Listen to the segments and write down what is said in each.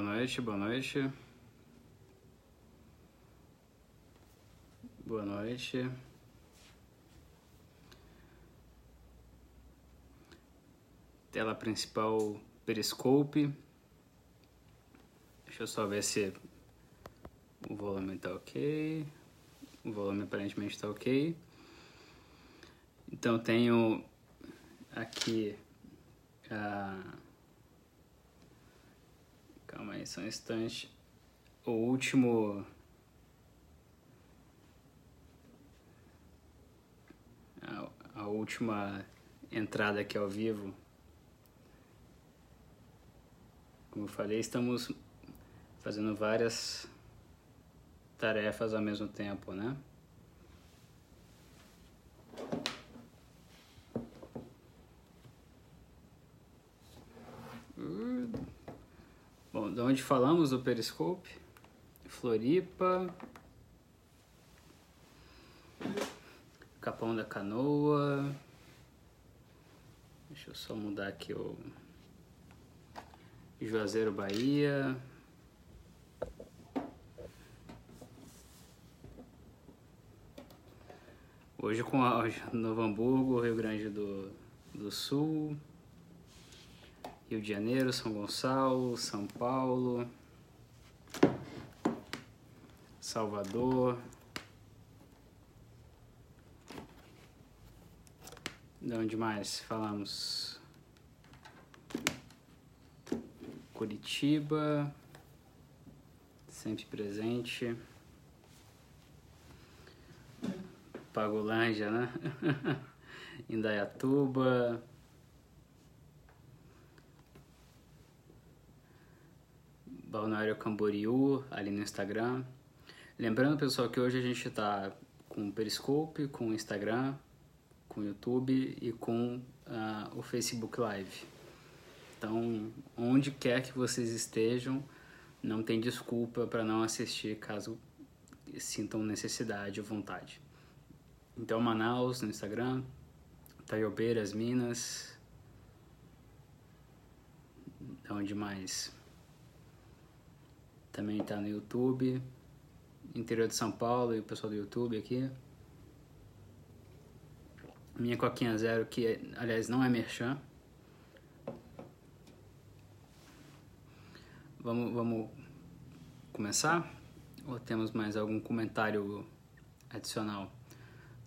Boa noite, boa noite. Boa noite. Tela principal, Periscope. Deixa eu só ver se o volume tá ok. O volume aparentemente tá ok. Então tenho aqui a... Calma aí, só um instante. O último... A última entrada aqui ao vivo. Como eu falei, estamos fazendo várias tarefas ao mesmo tempo, né? Bom, de onde falamos do Periscope? Floripa, Capão da Canoa. Deixa eu só mudar aqui o Juazeiro, Bahia. Hoje com áudio, Novo Hamburgo, Rio Grande do Sul, Rio de Janeiro, São Gonçalo, São Paulo, Salvador. De onde mais falamos? Curitiba, sempre presente. Pagolândia, né? Indaiatuba. Balneário Camboriú, ali no Instagram. Lembrando, pessoal, que hoje a gente tá com o Periscope, com o Instagram, com o YouTube e com o Facebook Live. Então, onde quer que vocês estejam, não tem desculpa para não assistir caso sintam necessidade ou vontade. Então, Manaus no Instagram, Taiobeiras, Minas. Onde mais? Também tá no YouTube. Interior de São Paulo e o pessoal do YouTube aqui. Minha Coquinha Zero, que aliás não é merchan. Vamos começar? Ou temos mais algum comentário adicional?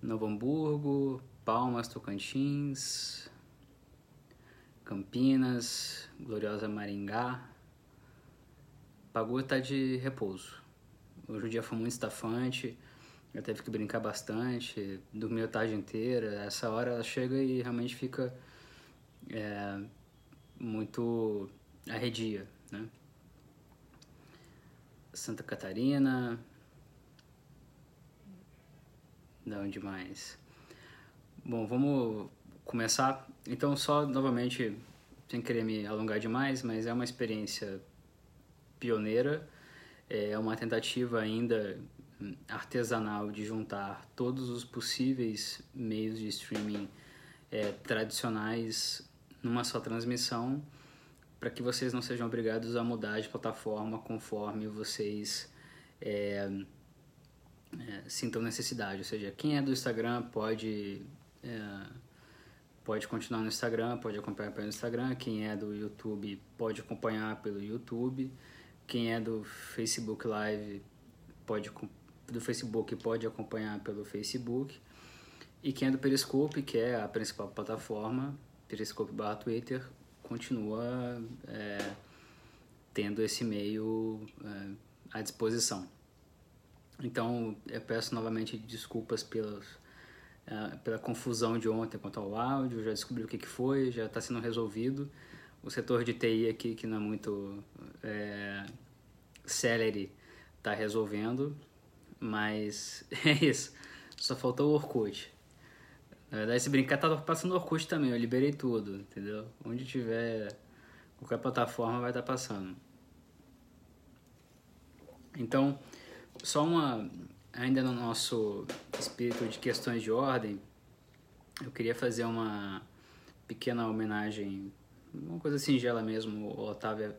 Novo Hamburgo, Palmas, Tocantins, Campinas, gloriosa Maringá. Pagu tá de repouso. Hoje o dia foi muito estafante, eu teve que brincar bastante, dormi a tarde inteira. Essa hora ela chega e realmente fica muito arredia, né? Santa Catarina... Não, demais. Bom, vamos começar. Então, só novamente, sem querer me alongar demais, mas é uma experiência pioneira. É uma tentativa ainda artesanal de juntar todos os possíveis meios de streaming tradicionais numa só transmissão, para que vocês não sejam obrigados a mudar de plataforma conforme vocês... sintam necessidade, ou seja, quem é do Instagram pode continuar no Instagram, pode acompanhar pelo Instagram, quem é do YouTube pode acompanhar pelo YouTube, quem é do Facebook Live pode acompanhar pelo Facebook, e quem é do Periscope, que é a principal plataforma, Periscope/Twitter, continua tendo esse meio à disposição. Então, eu peço novamente desculpas pela confusão de ontem quanto ao áudio. Já descobri o que foi, já está sendo resolvido. O setor de TI aqui, que não é muito celery, está resolvendo. Mas é isso, só faltou o Orkut. Na verdade, se brincar, tá passando o Orkut também, eu liberei tudo, entendeu? Onde tiver, qualquer plataforma vai estar passando. Então... Só uma, ainda no nosso espírito de questões de ordem, eu queria fazer uma pequena homenagem, uma coisa singela mesmo, ao Otávio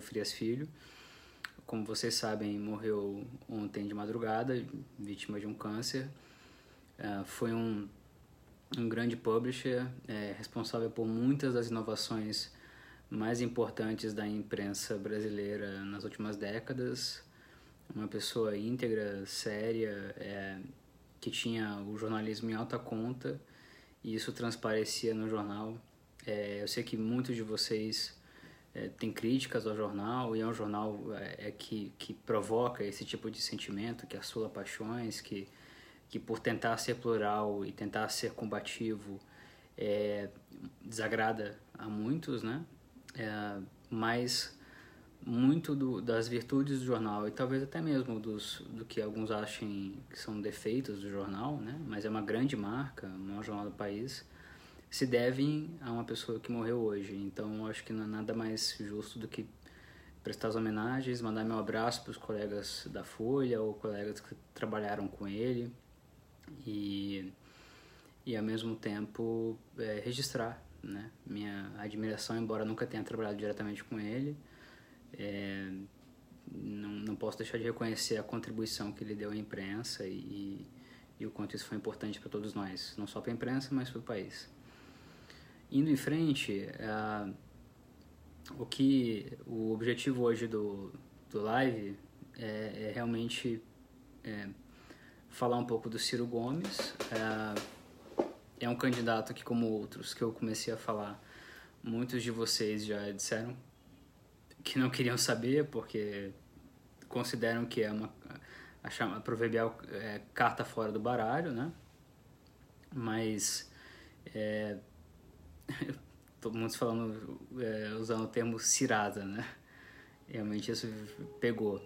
Frias Filho, como vocês sabem, morreu ontem de madrugada, vítima de um câncer. Foi um grande publisher, responsável por muitas das inovações mais importantes da imprensa brasileira nas últimas décadas. Uma pessoa íntegra, séria, que tinha o jornalismo em alta conta, e isso transparecia no jornal. Eu sei que muitos de vocês têm críticas ao jornal, e é um jornal que provoca esse tipo de sentimento, que assola paixões, que por tentar ser plural e tentar ser combativo, desagrada a muitos, né? Mas muito das virtudes do jornal, e talvez até mesmo do que alguns achem que são defeitos do jornal, né? Mas é uma grande marca, o maior jornal do país, se devem a uma pessoa que morreu hoje. Então, eu acho que não é nada mais justo do que prestar as homenagens, mandar meu abraço para os colegas da Folha ou colegas que trabalharam com ele e ao mesmo tempo, registrar, né? Minha admiração, embora nunca tenha trabalhado diretamente com ele, não posso deixar de reconhecer a contribuição que ele deu à imprensa e o quanto isso foi importante para todos nós, não só para a imprensa, mas para o país. Indo em frente, o objetivo hoje do live é realmente falar um pouco do Ciro Gomes. É um candidato que, como outros que eu comecei a falar, muitos de vocês já disseram que não queriam saber, porque consideram que é a proverbial carta fora do baralho, né? Mas... todo mundo falando, usando o termo Serasa, né? Realmente isso pegou.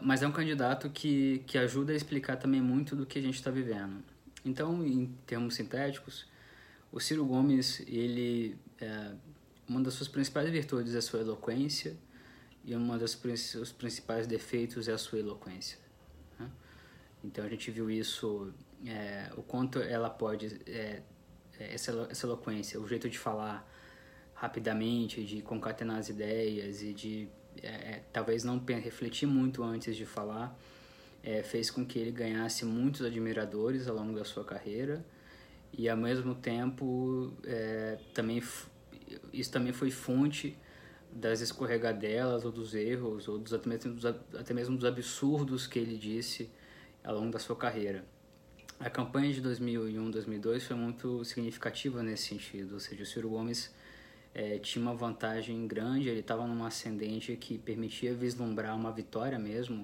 Mas é um candidato que ajuda a explicar também muito do que a gente está vivendo. Então, em termos sintéticos, o Ciro Gomes, uma das suas principais virtudes é a sua eloquência, e um dos seus principais defeitos é a sua eloquência, né? Então a gente viu isso, o quanto ela pode... essa eloquência, o jeito de falar rapidamente, de concatenar as ideias e de talvez não refletir muito antes de falar, fez com que ele ganhasse muitos admiradores ao longo da sua carreira, e ao mesmo tempo isso também foi fonte das escorregadelas ou dos erros ou até mesmo dos absurdos que ele disse ao longo da sua carreira. A campanha de 2001-2002 foi muito significativa nesse sentido, ou seja, o Ciro Gomes tinha uma vantagem grande, ele estava numa ascendente que permitia vislumbrar uma vitória mesmo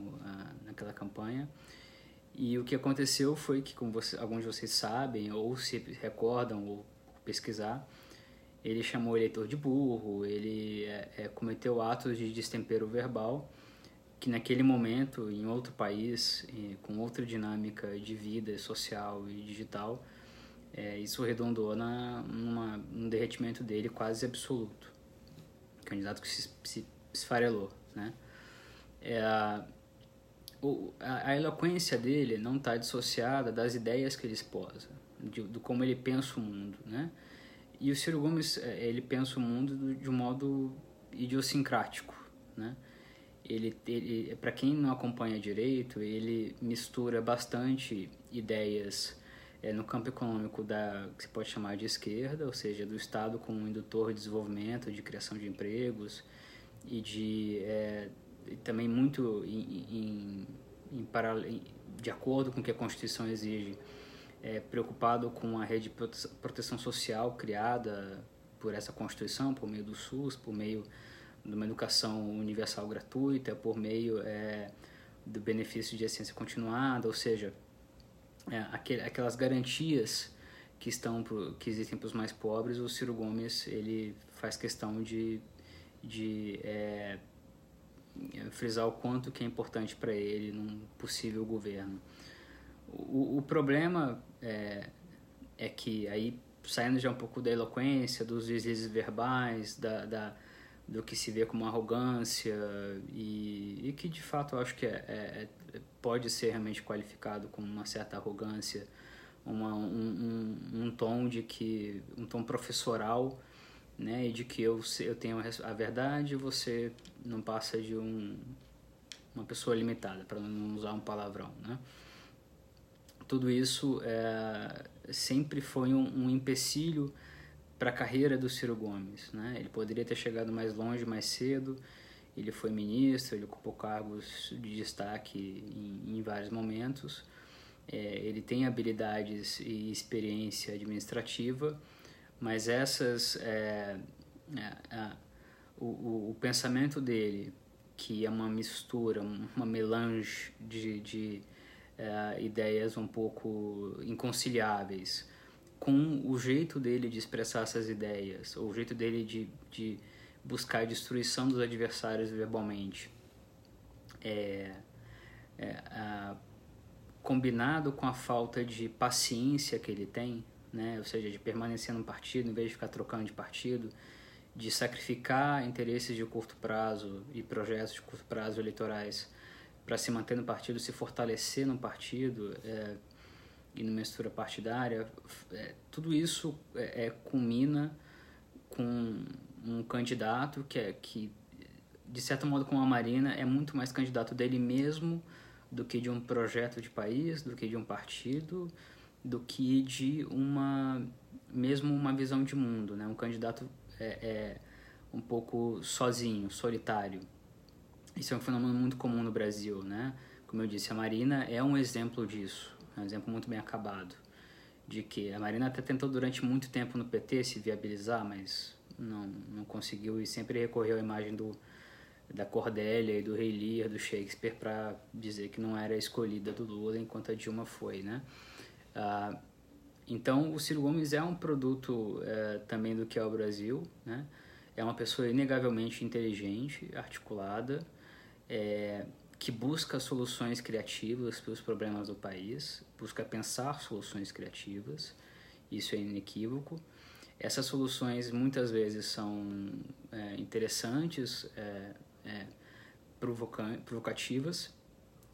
naquela campanha, e o que aconteceu foi que, como alguns de vocês sabem, ou se recordam, ou pesquisar, ele chamou o eleitor de burro, ele cometeu atos de destempero verbal, que naquele momento, em outro país, com outra dinâmica de vida social e digital, isso redundou num derretimento dele quase absoluto. O candidato que se esfarelou, né? A eloquência dele não está dissociada das ideias que ele esposa, do como ele pensa o mundo, né? E o Ciro Gomes, ele pensa o mundo de um modo idiosincrático, né? Ele para quem não acompanha direito, ele mistura bastante ideias no campo econômico que se pode chamar de esquerda, ou seja, do Estado como um indutor de desenvolvimento, de criação de empregos, e também muito de acordo com o que a Constituição exige, preocupado com a rede de proteção social criada por essa Constituição, por meio do SUS, por meio de uma educação universal gratuita, por meio do benefício de assistência continuada, ou seja, aquelas garantias que existem para os mais pobres. O Ciro Gomes, ele faz questão de frisar o quanto que é importante para ele num possível governo. O problema é que, aí saindo já um pouco da eloquência, dos deslizes verbais, do que se vê como arrogância, e que de fato eu acho que pode ser realmente qualificado como uma certa arrogância, um tom professoral, né, e de que eu tenho a verdade, você não passa de um uma pessoa limitada, para não usar um palavrão, né? Tudo isso sempre foi um empecilho para a carreira do Ciro Gomes, né? Ele poderia ter chegado mais longe, mais cedo. Ele foi ministro, ele ocupou cargos de destaque em vários momentos. Ele tem habilidades e experiência administrativa, mas o pensamento dele, que é uma mistura, uma melange de ideias um pouco inconciliáveis, com o jeito dele de expressar essas ideias, ou o jeito dele de buscar a destruição dos adversários verbalmente, combinado com a falta de paciência que ele tem, né? Ou seja, de permanecer num partido, em vez de ficar trocando de partido, de sacrificar interesses de curto prazo e projetos de curto prazo eleitorais para se manter no partido, se fortalecer no partido e numa mistura partidária, tudo isso culmina com um candidato que de certo modo, como a Marina, é muito mais candidato dele mesmo do que de um projeto de país, do que de um partido, do que de uma visão de mundo, né? Um candidato um pouco sozinho, solitário. Isso é um fenômeno muito comum no Brasil, né? Como eu disse, a Marina é um exemplo disso, é um exemplo muito bem acabado, de que a Marina até tentou durante muito tempo no PT se viabilizar, mas não conseguiu, e sempre recorreu à imagem da Cordélia e do Rei Lear, do Shakespeare, para dizer que não era escolhida do Lula, enquanto a Dilma foi, né? Então o Ciro Gomes é um produto também do que é o Brasil, né? É uma pessoa inegavelmente inteligente, articulada, que busca soluções criativas para os problemas do país, busca pensar soluções criativas, isso é inequívoco. Essas soluções muitas vezes são interessantes, provocativas,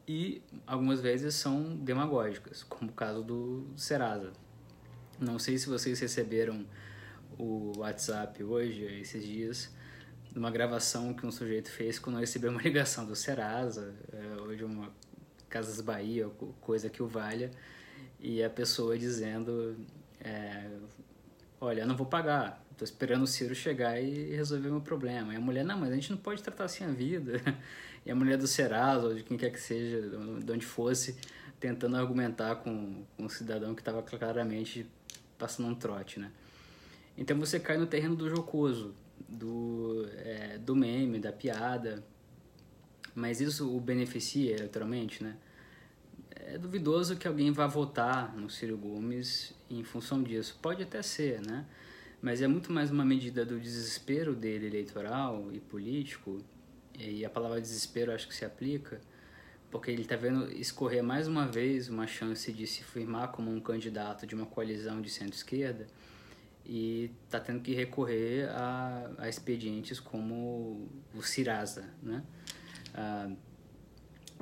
e algumas vezes são demagógicas, como o caso do Serasa. Não sei se vocês receberam o WhatsApp hoje, esses dias, de uma gravação que um sujeito fez quando recebeu uma ligação do Serasa, ou de uma Casas Bahia, coisa que o valha, e a pessoa dizendo... Olha, eu não vou pagar, estou esperando o Ciro chegar e resolver meu problema. E a mulher, não, mas a gente não pode tratar assim a vida. E a mulher do Serasa, ou de quem quer que seja, de onde fosse, tentando argumentar com um cidadão que estava claramente passando um trote, né? Então você cai no terreno do jocoso, do meme, da piada, mas isso o beneficia eleitoralmente, né? É duvidoso que alguém vá votar no Ciro Gomes em função disso. Pode até ser, né? Mas é muito mais uma medida do desespero dele eleitoral e político, e a palavra desespero acho que se aplica, porque ele está vendo escorrer mais uma vez uma chance de se firmar como um candidato de uma coalizão de centro-esquerda, e está tendo que recorrer a expedientes como o Serasa, né?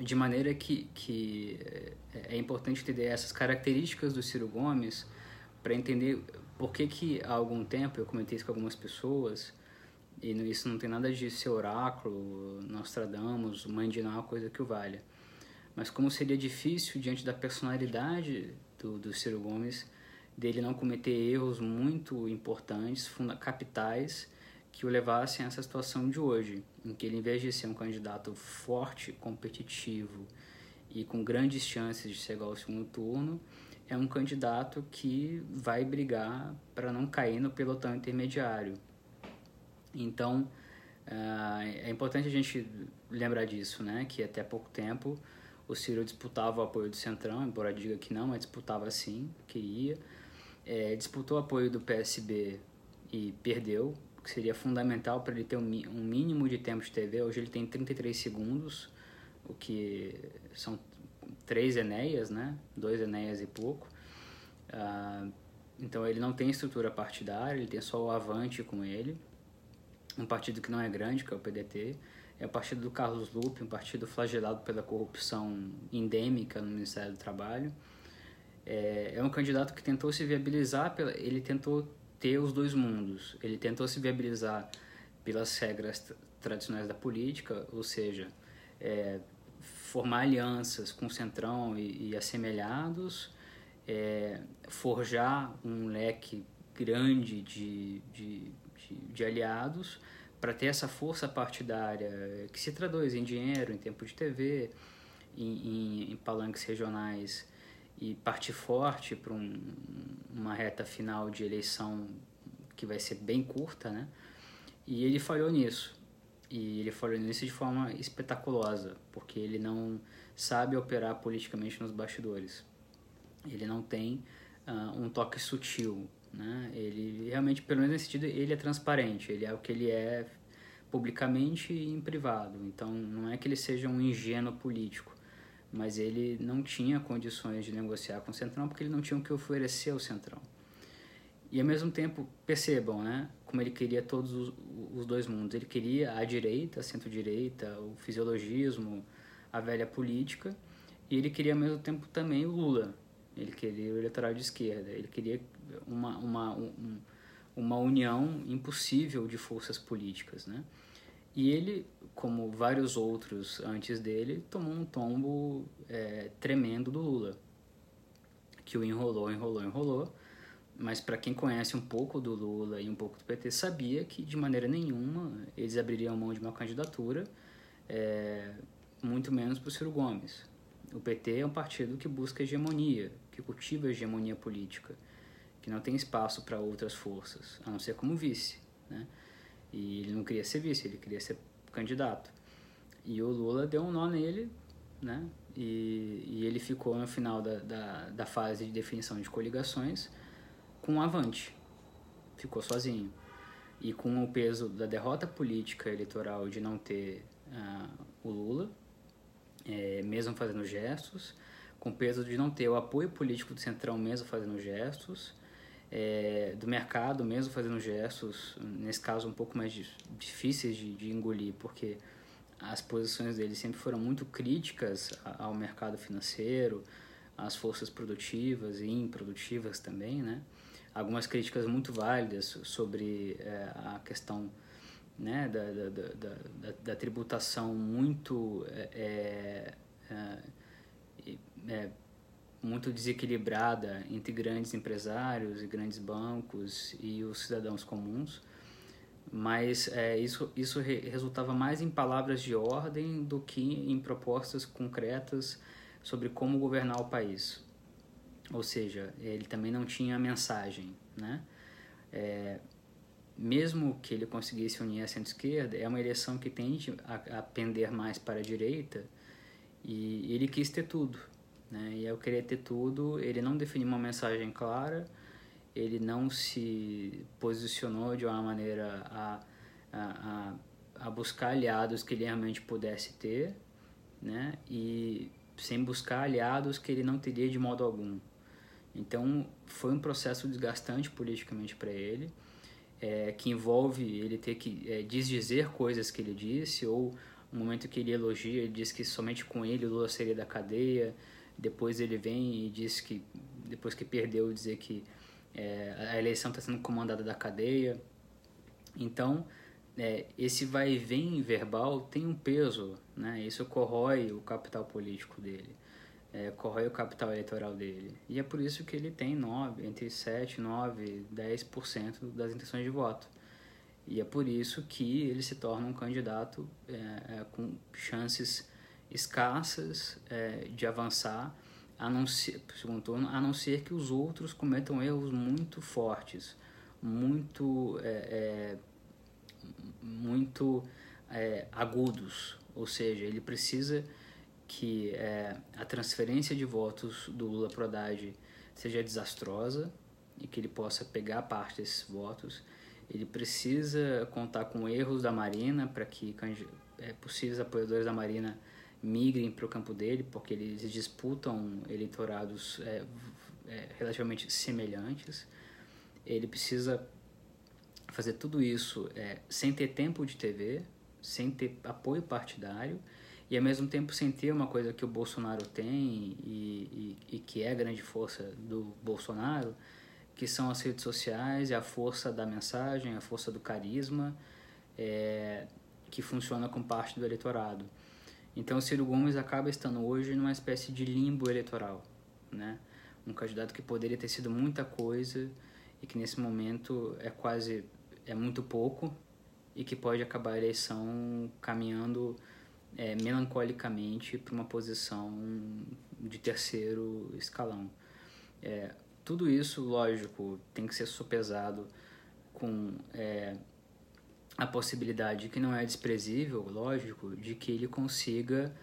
De maneira que é importante entender essas características do Ciro Gomes para entender por que há algum tempo, eu comentei isso com algumas pessoas, e isso não tem nada de ser oráculo, Nostradamus, mandinal, coisa que o valha, mas como seria difícil diante da personalidade do Ciro Gomes, dele não cometer erros muito importantes, capitais, que o levassem a essa situação de hoje, em que ele, em vez de ser um candidato forte, competitivo e com grandes chances de chegar ao segundo turno, é um candidato que vai brigar para não cair no pelotão intermediário. Então, é importante a gente lembrar disso, né? Que até pouco tempo o Ciro disputava o apoio do Centrão, embora diga que não, mas disputava sim, que ia. Disputou o apoio do PSB e perdeu, que seria fundamental para ele ter um mínimo de tempo de TV. Hoje ele tem 33 segundos, o que são 3 Enéas, né? 2 Enéas e pouco. Então ele não tem estrutura partidária, ele tem só o Avante com ele, um partido que não é grande, que é o PDT, é o partido do Carlos Lupi, um partido flagelado pela corrupção endêmica no Ministério do Trabalho. É um candidato que tentou se viabilizar, ele tentou ter os dois mundos. Ele tentou se viabilizar pelas regras tradicionais da política, ou seja, formar alianças com o Centrão e assemelhados, forjar um leque grande de aliados para ter essa força partidária que se traduz em dinheiro, em tempo de TV, em palanques regionais, e partir forte para uma reta final de eleição que vai ser bem curta, né? E ele falhou nisso. E ele falou nisso de forma espetaculosa, porque ele não sabe operar politicamente nos bastidores. Ele não tem um toque sutil, né? Ele realmente, pelo menos nesse sentido, ele é transparente. Ele é o que ele é publicamente e em privado. Então, não é que ele seja um ingênuo político, mas ele não tinha condições de negociar com o Centrão, porque ele não tinha o que oferecer ao Centrão. E, ao mesmo tempo, percebam, né, como ele queria todos os dois mundos. Ele queria a direita, a centro-direita, o fisiologismo, a velha política, e ele queria, ao mesmo tempo, também o Lula. Ele queria o eleitoral de esquerda. Ele queria uma união impossível de forças políticas, né? E ele, como vários outros antes dele, tomou um tombo tremendo do Lula, que o enrolou. Mas para quem conhece um pouco do Lula e um pouco do PT, sabia que de maneira nenhuma eles abririam mão de uma candidatura, muito menos para o Ciro Gomes. O PT é um partido que busca hegemonia, que cultiva hegemonia política, que não tem espaço para outras forças, a não ser como vice, né? E ele não queria ser vice, ele queria ser candidato. E o Lula deu um nó nele, né? E ele ficou no final da fase de definição de coligações com o Avante, ficou sozinho, e com o peso da derrota política eleitoral de não ter o Lula, mesmo fazendo gestos, com o peso de não ter o apoio político do Centrão, mesmo fazendo gestos, do mercado, mesmo fazendo gestos, nesse caso um pouco mais difíceis de engolir, porque as posições dele sempre foram muito críticas ao mercado financeiro, às forças produtivas e improdutivas também, né? Algumas críticas muito válidas sobre a questão, né, da tributação muito, muito desequilibrada entre grandes empresários e grandes bancos e os cidadãos comuns, mas isso resultava mais em palavras de ordem do que em propostas concretas sobre como governar o país. Ou seja, ele também não tinha mensagem, né? Mesmo que ele conseguisse unir a centro-esquerda, é uma eleição que tende a pender mais para a direita, e ele quis ter tudo, né? E ao querer ter tudo, ele não definiu uma mensagem clara, ele não se posicionou de uma maneira a buscar aliados que ele realmente pudesse ter, né? E sem buscar aliados que ele não teria de modo algum. Então, foi um processo desgastante politicamente para ele, que envolve ele ter que desdizer coisas que ele disse, ou no momento que ele elogia, ele diz que somente com ele o Lula seria da cadeia, depois ele vem e diz que, depois que perdeu, dizer que a eleição está sendo comandada da cadeia. Então, esse vai e vem verbal tem um peso, né? Isso corrói o capital político dele, corrói o capital eleitoral dele. E é por isso que ele tem entre 7, 9, 10% das intenções de voto. E é por isso que ele se torna um candidato com chances escassas de avançar, a não ser, segundo turno, a não ser que os outros cometam erros muito fortes, muito agudos. Ou seja, ele precisa que a transferência de votos do Lula para o Haddad seja desastrosa e que ele possa pegar parte desses votos. Ele precisa contar com erros da Marina para que possíveis apoiadores da Marina migrem para o campo dele, porque eles disputam eleitorados relativamente semelhantes. Ele precisa fazer tudo isso sem ter tempo de TV, sem ter apoio partidário e, ao mesmo tempo, sem ter uma coisa que o Bolsonaro tem e que é a grande força do Bolsonaro, que são as redes sociais, a força da mensagem, a força do carisma, que funciona com parte do eleitorado. Então, Ciro Gomes acaba estando hoje numa espécie de limbo eleitoral, né? Um candidato que poderia ter sido muita coisa e que nesse momento é muito pouco e que pode acabar a eleição caminhando melancolicamente para uma posição de terceiro escalão. Tudo isso, lógico, tem que ser sopesado com a possibilidade, que não é desprezível, lógico, de que ele consiga,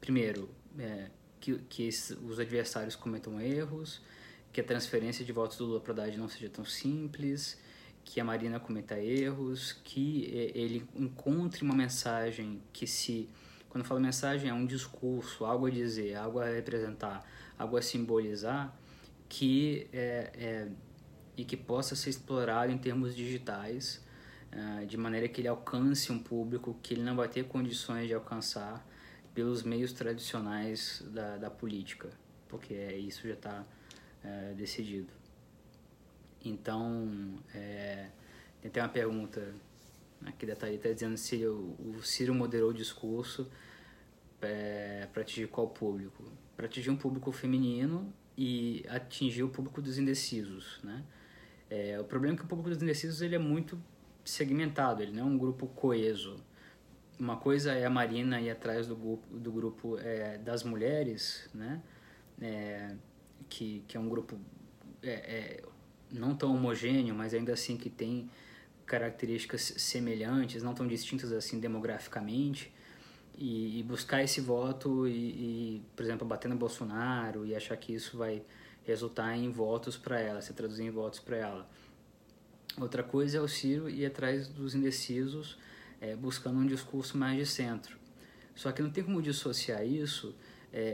primeiro, que os adversários cometam erros, que a transferência de votos do Lula para Haddad não seja tão simples, que a Marina cometa erros, que ele encontre uma mensagem que se... Quando eu falo mensagem, é um discurso, algo a dizer, algo a representar, algo a simbolizar, que possa ser explorado em termos digitais, de maneira que ele alcance um público que ele não vai ter condições de alcançar pelos meios tradicionais da política, porque isso já está decidido. Então, tem até uma pergunta aqui da Thalita dizendo se o Ciro moderou o discurso para atingir qual público? Para atingir um público feminino e atingir o público dos indecisos, né? O problema é que o público dos indecisos ele é muito segmentado, ele não é um grupo coeso. Uma coisa é a Marina ir atrás do grupo das mulheres, né? Que é um grupo não tão homogêneo, mas ainda assim que tem características semelhantes, não tão distintas assim demograficamente, e buscar esse voto e, por exemplo, bater no Bolsonaro e achar que isso vai resultar em votos para ela, se traduzir em votos para ela. Outra coisa é o Ciro ir atrás dos indecisos, buscando um discurso mais de centro. Só que não tem como dissociar isso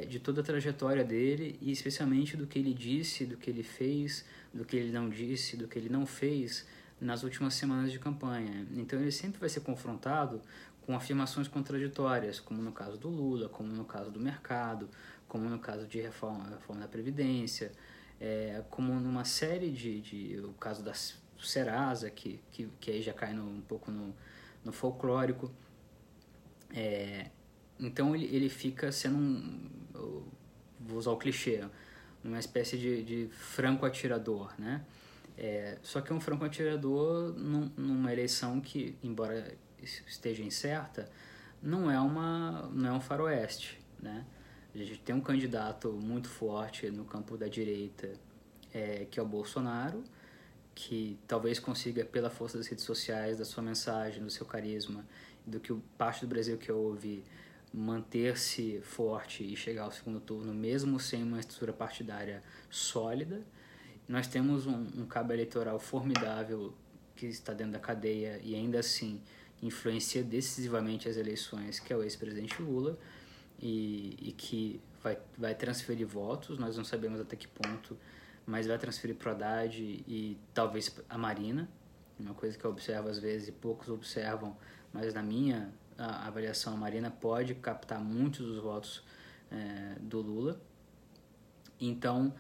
de toda a trajetória dele e especialmente do que ele disse, do que ele fez, do que ele não disse, do que ele não fez nas últimas semanas de campanha. Então ele sempre vai ser confrontado com afirmações contraditórias, como no caso do Lula, como no caso do mercado, como no caso de reforma da Previdência, como numa série o caso da Serasa, que aí já cai um pouco no folclórico. Então ele fica sendo vou usar o clichê, uma espécie de franco atirador, né? Só que é um franco atirador numa eleição que, embora esteja incerta, não é um faroeste, né? A gente tem um candidato muito forte no campo da direita, que é o Bolsonaro, que talvez consiga, pela força das redes sociais, da sua mensagem, do seu carisma, do que parte do Brasil que eu ouvi, manter-se forte e chegar ao segundo turno, mesmo sem uma estrutura partidária sólida. Nós temos um cabo eleitoral formidável que está dentro da cadeia e ainda assim influencia decisivamente as eleições, que é o ex-presidente Lula, e que vai transferir votos, nós não sabemos até que ponto, mas vai transferir para o Haddad e talvez a Marina, uma coisa que eu observo às vezes e poucos observam, mas na minha avaliação a Marina pode captar muitos dos votos do Lula. Então,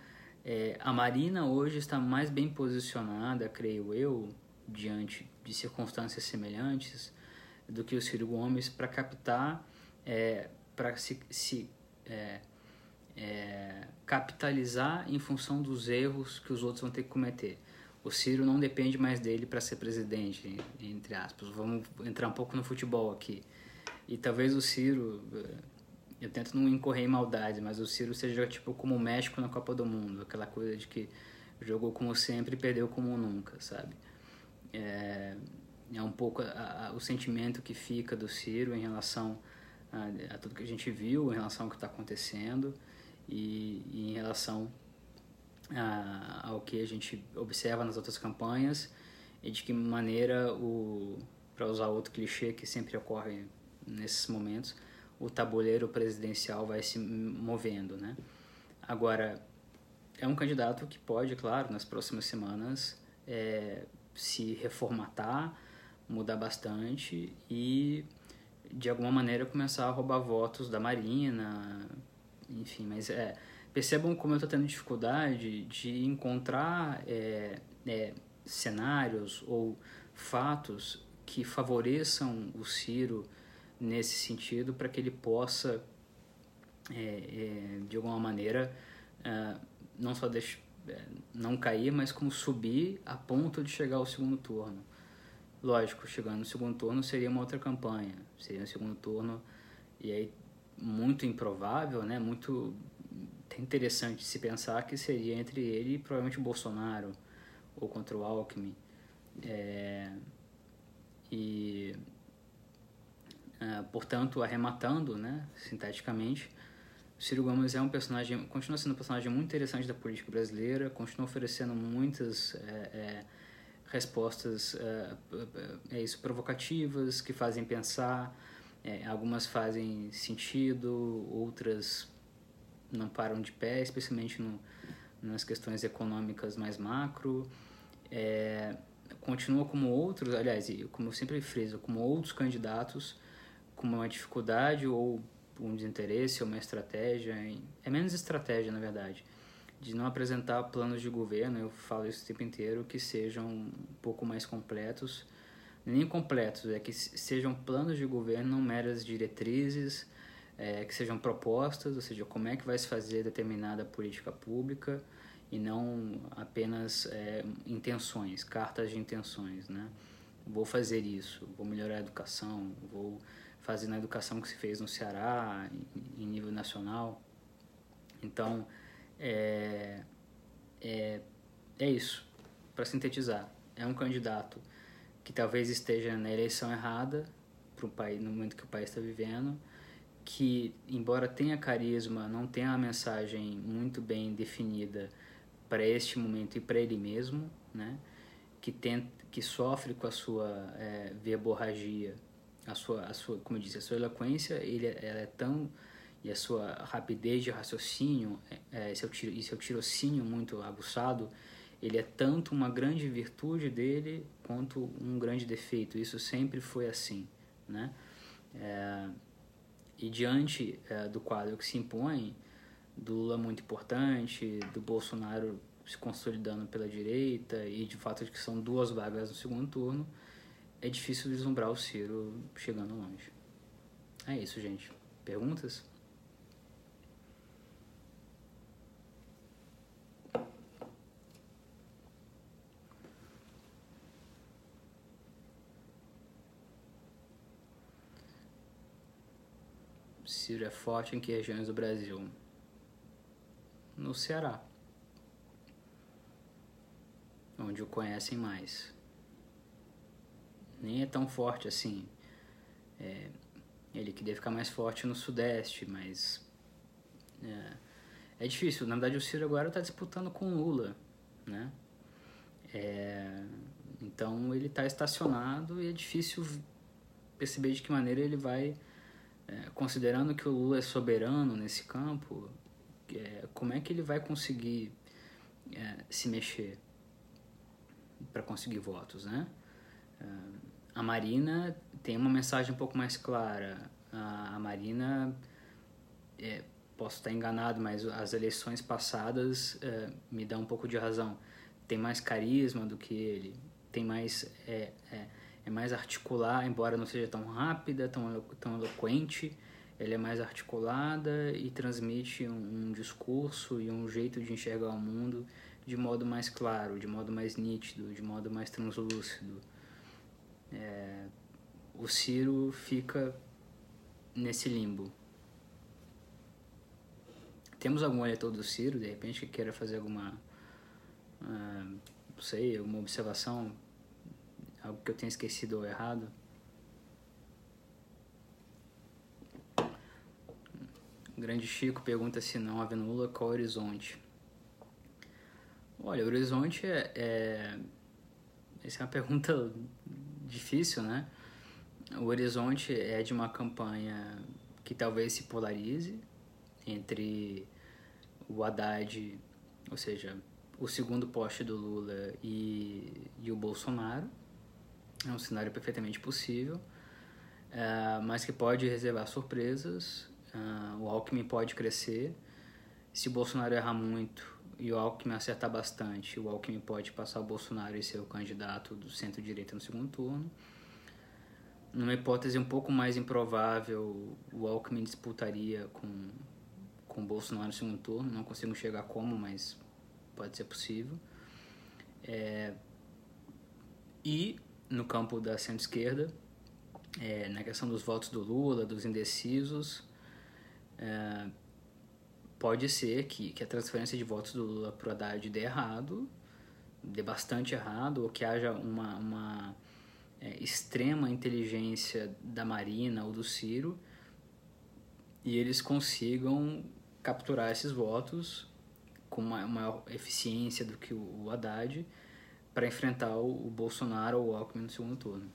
a Marina hoje está mais bem posicionada, creio eu, diante de circunstâncias semelhantes do que o Ciro Gomes para captar, para se capitalizar em função dos erros que os outros vão ter que cometer. O Ciro não depende mais dele para ser presidente, entre aspas. Vamos entrar um pouco no futebol aqui. E talvez o Ciro... Eu tento não incorrer em maldade, mas o Ciro seja tipo como o México na Copa do Mundo, aquela coisa de que jogou como sempre e perdeu como nunca, sabe? É um pouco o sentimento que fica do Ciro em relação a tudo que a gente viu, em relação ao que está acontecendo e em relação ao que a gente observa nas outras campanhas e de que maneira, para usar outro clichê que sempre ocorre nesses momentos, o tabuleiro presidencial vai se movendo, né? Agora, é um candidato que pode, claro, nas próximas semanas se reformatar, mudar bastante e, de alguma maneira, começar a roubar votos da Marina, enfim, mas percebam como eu estou tendo dificuldade de encontrar cenários ou fatos que favoreçam o Ciro nesse sentido, para que ele possa, de alguma maneira, não só não cair, mas como subir a ponto de chegar ao segundo turno. Lógico, chegando no segundo turno seria uma outra campanha, seria um segundo turno, e aí muito improvável, né? Muito interessante se pensar que seria entre ele e provavelmente o Bolsonaro, ou contra o Alckmin. Portanto, arrematando, né, sinteticamente, Ciro Gomes continua sendo um personagem muito interessante da política brasileira, continua oferecendo muitas respostas provocativas, que fazem pensar, algumas fazem sentido, outras não param de pé, especialmente nas questões econômicas mais macro. Continua como outros, aliás, como eu sempre friso, como outros candidatos, com uma dificuldade ou um desinteresse ou uma estratégia, é menos estratégia, na verdade, de não apresentar planos de governo, eu falo isso o tempo inteiro, que sejam um pouco mais completos, nem completos, que sejam planos de governo, não meras diretrizes, que sejam propostas, ou seja, como é que vai se fazer determinada política pública, e não apenas intenções, cartas de intenções, né? Vou fazer isso, vou melhorar a educação, vou fazer na educação que se fez no Ceará, em nível nacional. Então, isso, para sintetizar. É um candidato que talvez esteja na eleição errada, pro país, no momento que o país está vivendo, que, embora tenha carisma, não tenha uma mensagem muito bem definida para este momento e para ele mesmo, né? Que sofre com a sua verborragia, a sua, como eu disse, a sua eloquência, ela é tão, e a sua rapidez de raciocínio, seu tirocínio muito aguçado, ele é tanto uma grande virtude dele quanto um grande defeito. Isso sempre foi assim, né? E diante do quadro que se impõe, do Lula muito importante, do Bolsonaro se consolidando pela direita e de fato que são duas vagas no segundo turno, é difícil vislumbrar o Ciro chegando longe. É isso, gente. Perguntas? Ciro é forte em que regiões do Brasil? No Ceará, onde o conhecem mais. Nem é tão forte assim. Ele queria ficar mais forte no Sudeste, mas é difícil. Na verdade, o Ciro agora está disputando com o Lula, né? Então ele está estacionado e é difícil perceber de que maneira ele vai, considerando que o Lula é soberano nesse campo. Como é que ele vai conseguir se mexer para conseguir votos, né? A Marina tem uma mensagem um pouco mais clara. A Marina, posso estar enganado, mas as eleições passadas me dão um pouco de razão. Tem mais carisma do que ele, tem mais, é mais articular, embora não seja tão rápida, tão eloquente. Ela é mais articulada e transmite um discurso e um jeito de enxergar o mundo de modo mais claro, de modo mais nítido, de modo mais translúcido. O Ciro fica nesse limbo. Temos algum eleitor do Ciro, de repente, que queira fazer alguma, não sei, alguma observação, algo que eu tenha esquecido ou errado? Grande Chico pergunta se não há Lula, qual o horizonte? Olha, o horizonte essa é uma pergunta difícil, né? O horizonte é de uma campanha que talvez se polarize entre o Haddad, ou seja, o segundo poste do Lula e o Bolsonaro. É um cenário perfeitamente possível, mas que pode reservar surpresas. O Alckmin pode crescer. Se o Bolsonaro errar muito e o Alckmin acertar bastante, o Alckmin pode passar o Bolsonaro e ser o candidato do centro-direita no segundo turno. numa hipótese um pouco mais improvável, o Alckmin disputaria com o Bolsonaro no segundo turno. Não consigo chegar como, mas pode ser possível. E no campo da centro-esquerda, na questão dos votos do Lula, dos indecisos, pode ser que a transferência de votos do Lula para o Haddad dê errado, dê bastante errado, ou que haja uma extrema inteligência da Marina ou do Ciro e eles consigam capturar esses votos com maior eficiência do que o Haddad para enfrentar o Bolsonaro ou o Alckmin no segundo turno.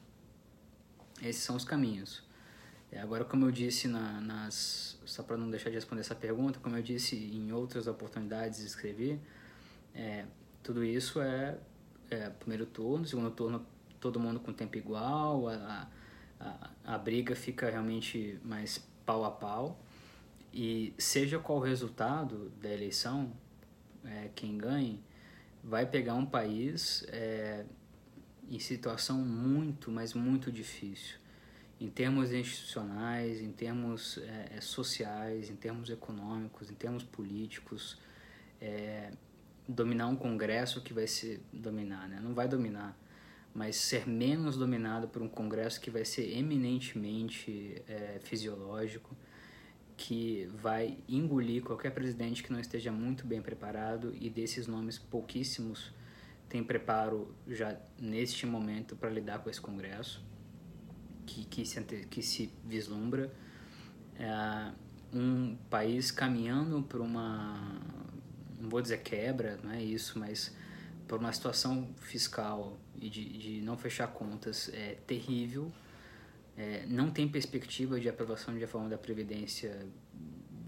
Esses são os caminhos. Agora, como eu disse, só para não deixar de responder essa pergunta, como eu disse em outras oportunidades de escrever, tudo isso é primeiro turno, segundo turno todo mundo com tempo igual, a briga fica realmente mais pau a pau, e seja qual o resultado da eleição, quem ganhe vai pegar um país em situação muito, mas muito difícil, em termos institucionais, em termos sociais, em termos econômicos, em termos políticos. Dominar um congresso que vai se dominar, né? Não vai dominar, mas ser menos dominado por um congresso que vai ser eminentemente fisiológico, que vai engolir qualquer presidente que não esteja muito bem preparado, e desses nomes pouquíssimos tem preparo já neste momento para lidar com esse congresso que se vislumbra. Um país caminhando para uma, não vou dizer quebra, não é isso, mas por uma situação fiscal e de não fechar contas terrível, não tem perspectiva de aprovação de reforma da Previdência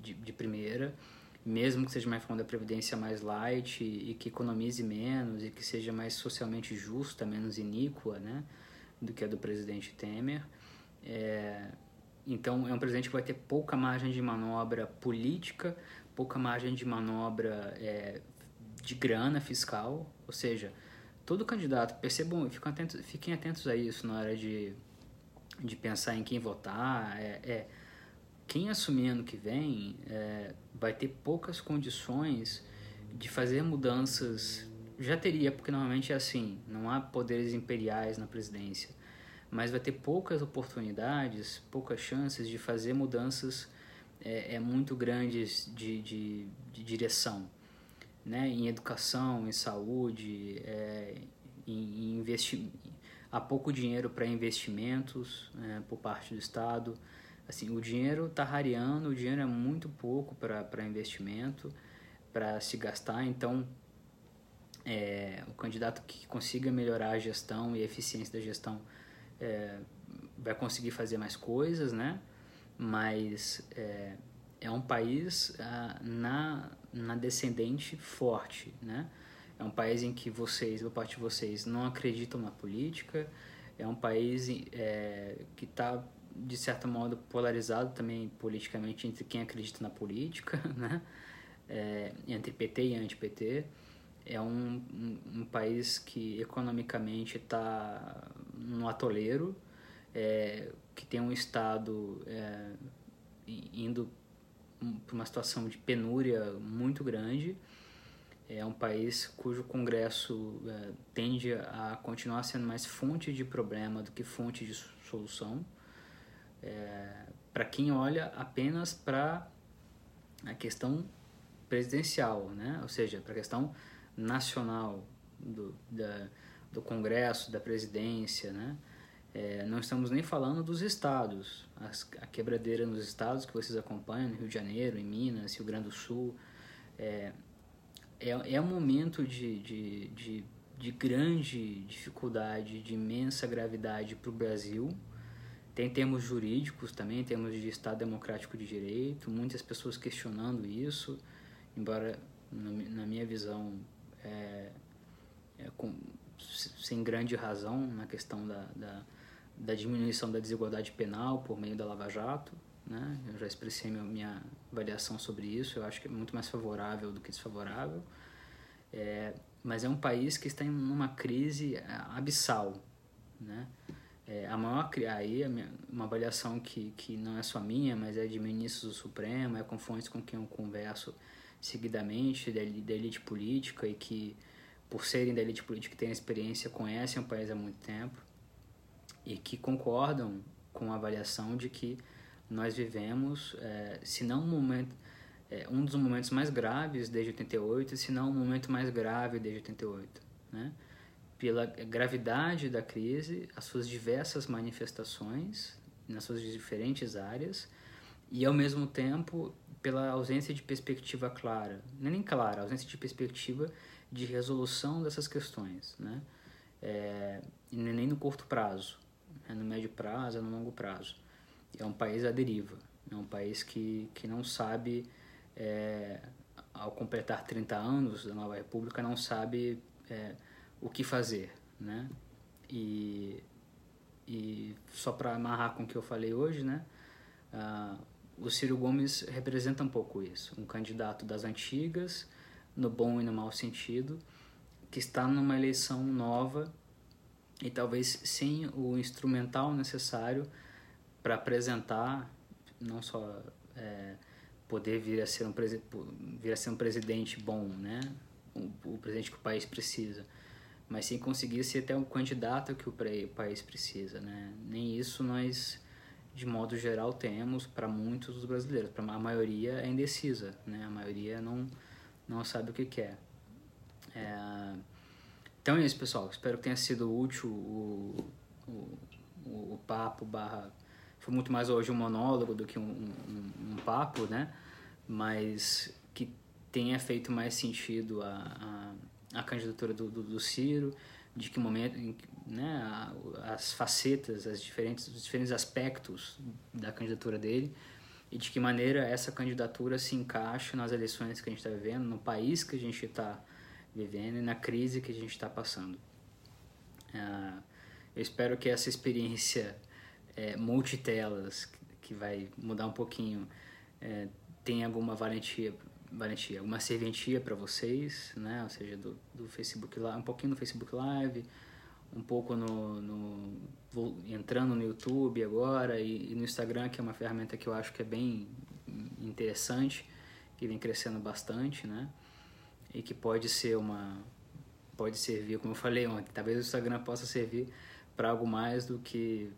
de primeira, mesmo que seja uma reforma da Previdência mais light e que economize menos e que seja mais socialmente justa, menos iníqua, né, do que a do presidente Temer. Então é um presidente que vai ter pouca margem de manobra política, pouca margem de manobra de grana fiscal, ou seja, todo candidato, percebam, fiquem atentos a isso na hora de pensar em quem votar, quem assumir ano que vem vai ter poucas condições de fazer mudanças, já teria, porque normalmente é assim, não há poderes imperiais na presidência, mas vai ter poucas oportunidades, poucas chances de fazer mudanças muito grandes de direção, né? Em educação, em saúde, há pouco dinheiro para investimentos por parte do Estado. Assim, o dinheiro está rareando, o dinheiro é muito pouco para investimento, para se gastar. Então, o candidato que consiga melhorar a gestão e a eficiência da gestão vai conseguir fazer mais coisas, né? Mas é um país na descendente forte, né? É um país em que vocês, boa parte de vocês, não acreditam na política, é um país que está, de certo modo, polarizado também politicamente entre quem acredita na política, né? Entre PT e anti-PT. É um país que economicamente está no atoleiro, que tem um Estado indo para uma situação de penúria muito grande. É um país cujo Congresso tende a continuar sendo mais fonte de problema do que fonte de solução. Para quem olha apenas para a questão presidencial, né? Ou seja, para a questão nacional do Congresso, da presidência, né? Não estamos nem falando dos estados, a quebradeira nos estados que vocês acompanham, no Rio de Janeiro, em Minas, Rio Grande do Sul. É um momento de grande dificuldade, de imensa gravidade para o Brasil. Tem termos jurídicos também, termos de Estado Democrático de Direito, muitas pessoas questionando isso, embora, na minha visão, sem grande razão, na questão da diminuição da desigualdade penal por meio da Lava Jato, né? Eu já expressei minha avaliação sobre isso, eu acho que é muito mais favorável do que desfavorável, mas é um país que está em uma crise abissal, né? uma avaliação que não é só minha, mas é de ministros do Supremo, é com fontes com quem eu converso seguidamente, da elite política, e que, por serem da elite política, têm experiência, conhecem o país há muito tempo, e que concordam com a avaliação de que nós vivemos, se não um momento, um dos momentos mais graves desde 88, se não o momento mais grave desde 88, né? Pela gravidade da crise, as suas diversas manifestações nas suas diferentes áreas, e ao mesmo tempo pela ausência de perspectiva clara, ausência de perspectiva de resolução dessas questões, né? Nem no curto prazo, é no médio prazo, é no longo prazo. É um país à deriva, é um país que não sabe, ao completar 30 anos da nova república, não sabe o que fazer, né? E só para amarrar com o que eu falei hoje, né? O Ciro Gomes representa um pouco isso, um candidato das antigas, no bom e no mau sentido, que está numa eleição nova e talvez sem o instrumental necessário para apresentar, não só poder vir a ser um presidente bom, né? O presidente que o país precisa, mas sem conseguir ser até um candidato que o país precisa, né? Nem isso nós, de modo geral, temos para muitos dos brasileiros. Para a maioria é indecisa, né? A maioria não sabe o que quer. Então é isso, pessoal. Espero que tenha sido útil o papo / foi muito mais hoje um monólogo do que um papo, né? Mas que tenha feito mais sentido a candidatura do Ciro, de que momento, né? As facetas, os diferentes aspectos da candidatura dele, e de que maneira essa candidatura se encaixa nas eleições que a gente está vivendo, no país que a gente está vivendo e na crise que a gente está passando. Eu espero que essa experiência multitelas, que vai mudar um pouquinho, tenha alguma valentia, alguma serventia para vocês, né? Ou seja, do Facebook, um pouquinho no Facebook Live, um pouco entrando no YouTube agora e no Instagram, que é uma ferramenta que eu acho que é bem interessante, que vem crescendo bastante, né? E que pode servir, como eu falei ontem, talvez o Instagram possa servir para algo mais do que,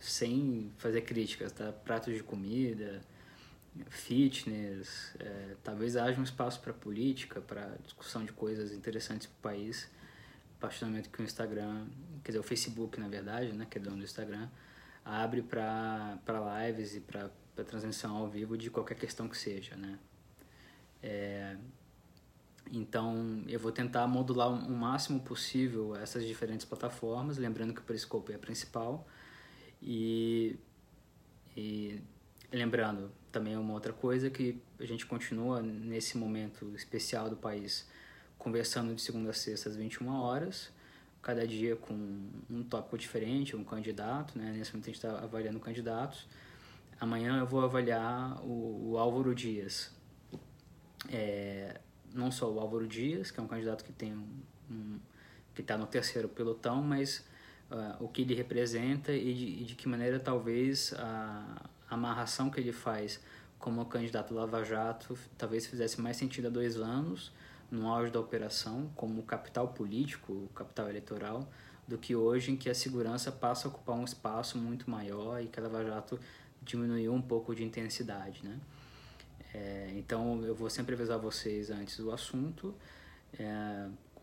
sem fazer críticas, tá? Pratos de comida, fitness, talvez haja um espaço para política, para discussão de coisas interessantes para o país, a partir do momento que o Instagram, quer dizer, o Facebook, na verdade, né, que é dono do Instagram, abre para lives e para transmissão ao vivo de qualquer questão que seja, né? Então, eu vou tentar modular o máximo possível essas diferentes plataformas, lembrando que o Periscope é a principal, e lembrando também uma outra coisa, que a gente continua nesse momento especial do país conversando de segunda a sexta às 21 horas, cada dia com um tópico diferente, um candidato, né? Nesse momento a gente está avaliando candidatos. Amanhã eu vou avaliar o Álvaro Dias, não só o Álvaro Dias, que é um candidato que tem que está no terceiro pelotão, mas o que ele representa e de que maneira talvez a amarração que ele faz como candidato Lava Jato talvez fizesse mais sentido há 2 anos, no auge da operação, como capital político, capital eleitoral, do que hoje, em que a segurança passa a ocupar um espaço muito maior e que a Lava Jato diminuiu um pouco de intensidade, né? Então eu vou sempre avisar vocês antes do assunto.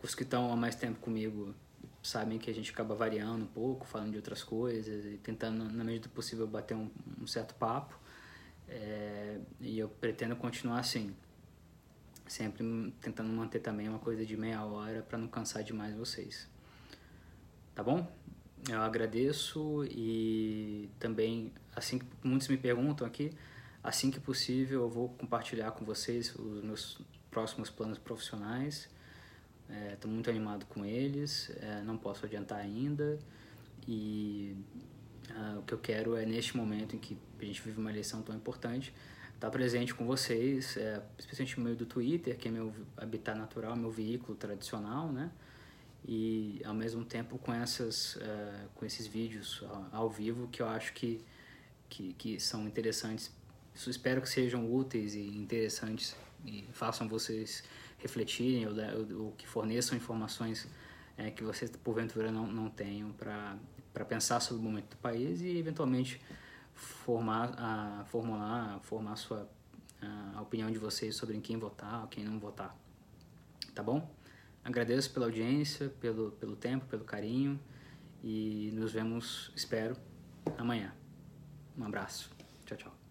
Os que estão há mais tempo comigo sabem que a gente acaba variando um pouco, falando de outras coisas e tentando, na medida do possível, bater um certo papo, e eu pretendo continuar assim, sempre tentando manter também uma coisa de meia hora para não cansar demais vocês, tá bom? Eu agradeço, e também, assim que muitos me perguntam aqui, assim que possível eu vou compartilhar com vocês os meus próximos planos profissionais. Estou muito animado com eles, não posso adiantar ainda, e o que eu quero é, neste momento em que a gente vive uma eleição tão importante, estar presente com vocês, especialmente no meio do Twitter, que é meu habitat natural, meu veículo tradicional, né? e ao mesmo tempo com esses vídeos ao vivo, que eu acho que são interessantes. Espero que sejam úteis e interessantes e façam vocês refletirem ou que forneçam informações que vocês porventura não tenham para pensar sobre o momento do país e eventualmente formar a opinião de vocês sobre em quem votar ou quem não votar, tá bom? Agradeço pela audiência, pelo tempo, pelo carinho e nos vemos, espero, amanhã. Um abraço. Tchau, tchau.